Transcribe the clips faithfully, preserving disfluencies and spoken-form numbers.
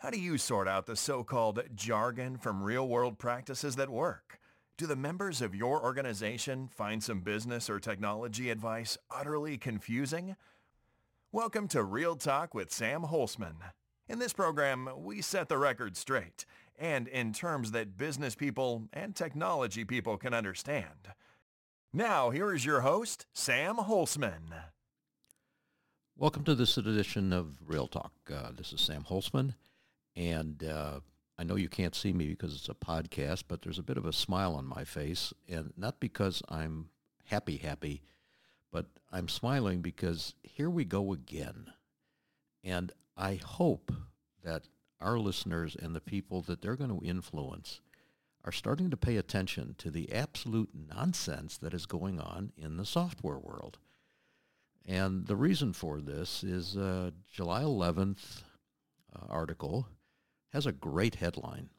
How do you sort out the so-called jargon from real-world practices that work? Do the members of your organization find some business or technology advice utterly confusing? Welcome to Real Talk with Sam Holzman. In this program, we set the record straight, and in terms that business people and technology people can understand. Now, here is your host, Sam Holzman. Welcome to this edition of Real Talk. Uh, this is Sam Holzman, and uh, I know you can't see me because it's a podcast, but there's a bit of a smile on my face, and not because I'm happy, happy, but I'm smiling because here we go again. And I hope that our listeners and the people that they're going to influence are starting to pay attention to the absolute nonsense that is going on in the software world. And the reason for this is a July eleventh uh, article has a great headline.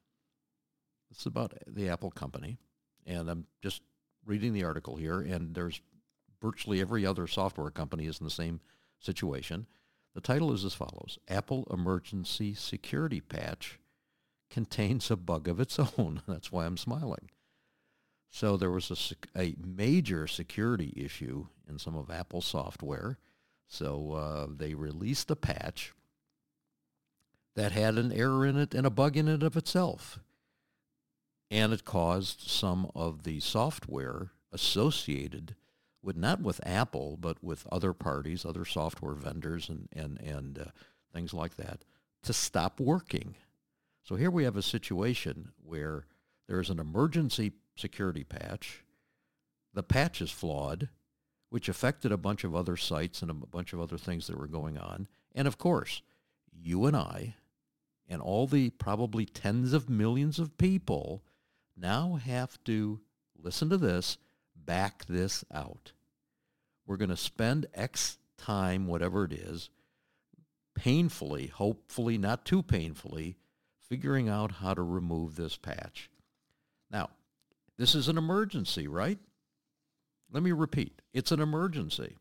It's about the Apple company. And I'm just reading the article here, and there's virtually every other software company is in the same situation. The title is as follows: Apple Emergency Security Patch Contains a Bug of Its Own. That's why I'm smiling. So there was a, a major security issue in some of Apple's software. So uh, they released a patch that had an error in it and a bug in it of itself. And it caused some of the software associated with, not with Apple, but with other parties, other software vendors and, and, and uh, things like that, to stop working. So here we have a situation where there is an emergency security patch. The patch is flawed, which affected a bunch of other sites and a bunch of other things that were going on. And of course, you and I and all the probably tens of millions of people now have to listen to this, back this out. We're going to spend X time, whatever it is, painfully, hopefully not too painfully, figuring out how to remove this patch. Now, this is an emergency, right? Let me repeat. It's an emergency.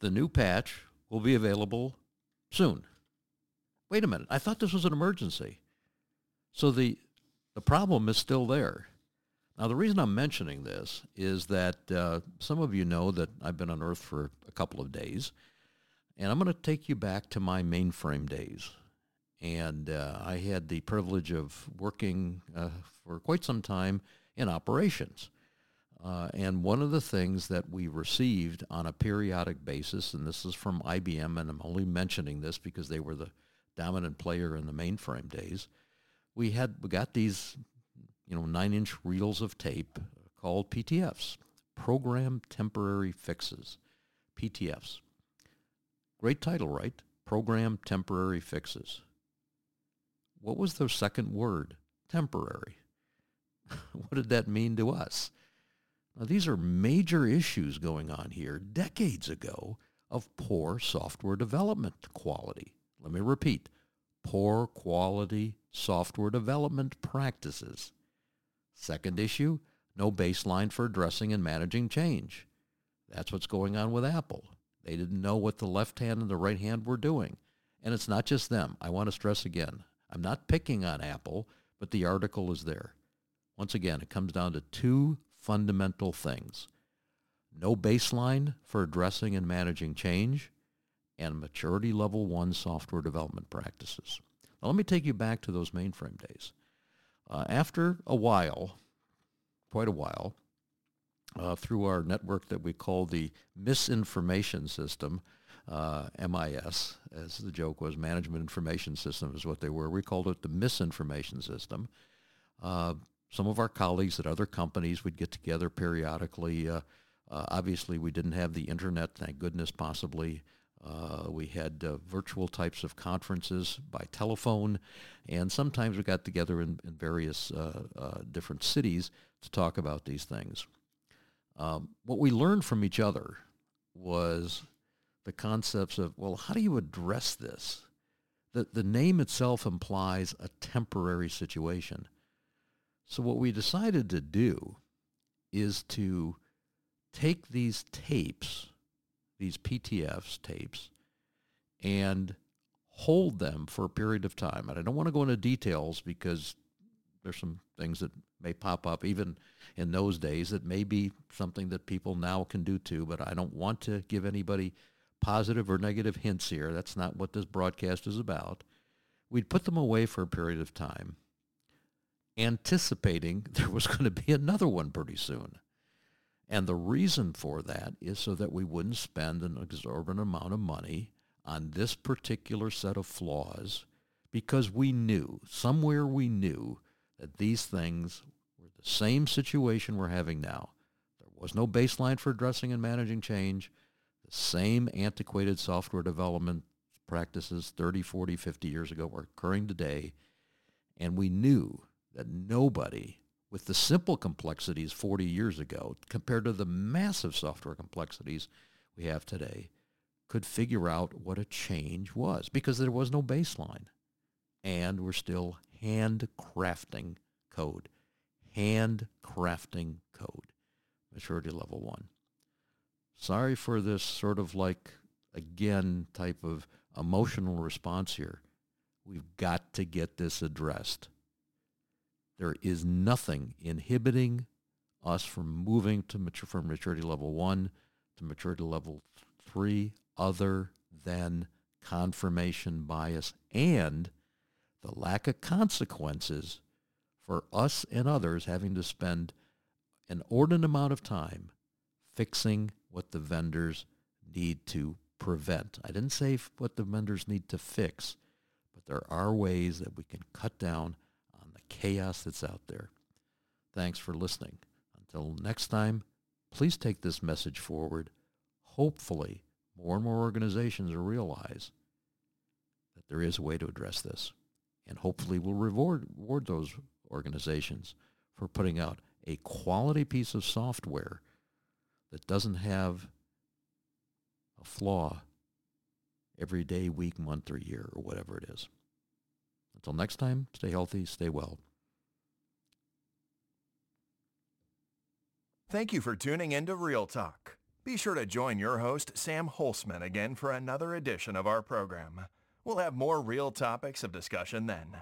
The new patch will be available soon. Wait a minute. I thought this was an emergency. So the the problem is still there. Now, the reason I'm mentioning this is that uh, some of you know that I've been on Earth for a couple of days, and I'm going to take you back to my mainframe days. And uh, I had the privilege of working uh, for quite some time in operations. Uh, and one of the things that we received on a periodic basis, and this is from I B M, and I'm only mentioning this because they were the dominant player in the mainframe days, we had we got these, you know, nine-inch reels of tape called P T Fs, Program Temporary Fixes, P T Fs. Great title, right? Program Temporary Fixes. What was the second word? Temporary. What did that mean to us? Now, these are major issues going on here decades ago of poor software development quality. Let me repeat, poor quality software development practices. Second issue, no baseline for addressing and managing change. That's what's going on with Apple. They didn't know what the left hand and the right hand were doing. And it's not just them. I want to stress again, I'm not picking on Apple, but the article is there. Once again, it comes down to two fundamental things. No baseline for addressing and managing change, and maturity level one software development practices. Now, let me take you back to those mainframe days. Uh, after a while, quite a while, uh, through our network that we call the misinformation system, Uh, M I S, as the joke was, Management Information System is what they were. We called it the misinformation system. Uh, some of our colleagues at other companies would get together periodically. Uh, uh, obviously, we didn't have the internet, thank goodness, possibly. Uh, we had uh, virtual types of conferences by telephone, and sometimes we got together in, in various uh, uh, different cities to talk about these things. Um, what we learned from each other was the concepts of, well, how do you address this? The, the name itself implies a temporary situation. So what we decided to do is to take these tapes, these P T Fs tapes, and hold them for a period of time. And I don't want to go into details because there's some things that may pop up even in those days that may be something that people now can do too, but I don't want to give anybody positive or negative hints here. That's not what this broadcast is about. We'd put them away for a period of time, anticipating there was going to be another one pretty soon. And the reason for that is so that we wouldn't spend an exorbitant amount of money on this particular set of flaws, because we knew, somewhere we knew, that these things were the same situation we're having now. There was no baseline for addressing and managing change. The same antiquated software development practices thirty, forty, fifty years ago are occurring today, and we knew that nobody, with the simple complexities forty years ago compared to the massive software complexities we have today, could figure out what a change was, because there was no baseline. And we're still handcrafting code, handcrafting code, maturity level one. Sorry for this sort of like, again, type of emotional response here. We've got to get this addressed. There is nothing inhibiting us from moving to mature, from maturity level one to maturity level three, other than confirmation bias and the lack of consequences for us and others having to spend an inordinate amount of time fixing what the vendors need to prevent. I didn't say what the vendors need to fix, but there are ways that we can cut down on the chaos that's out there. Thanks for listening. Until next time, please take this message forward. Hopefully, more and more organizations will realize that there is a way to address this. And hopefully we'll reward, reward those organizations for putting out a quality piece of software that doesn't have a flaw every day, week, month, or year, or whatever it is. Until next time, stay healthy, stay well. Thank you for tuning into Real Talk. Be sure to join your host, Sam Holzman, again for another edition of our program. We'll have more real topics of discussion then.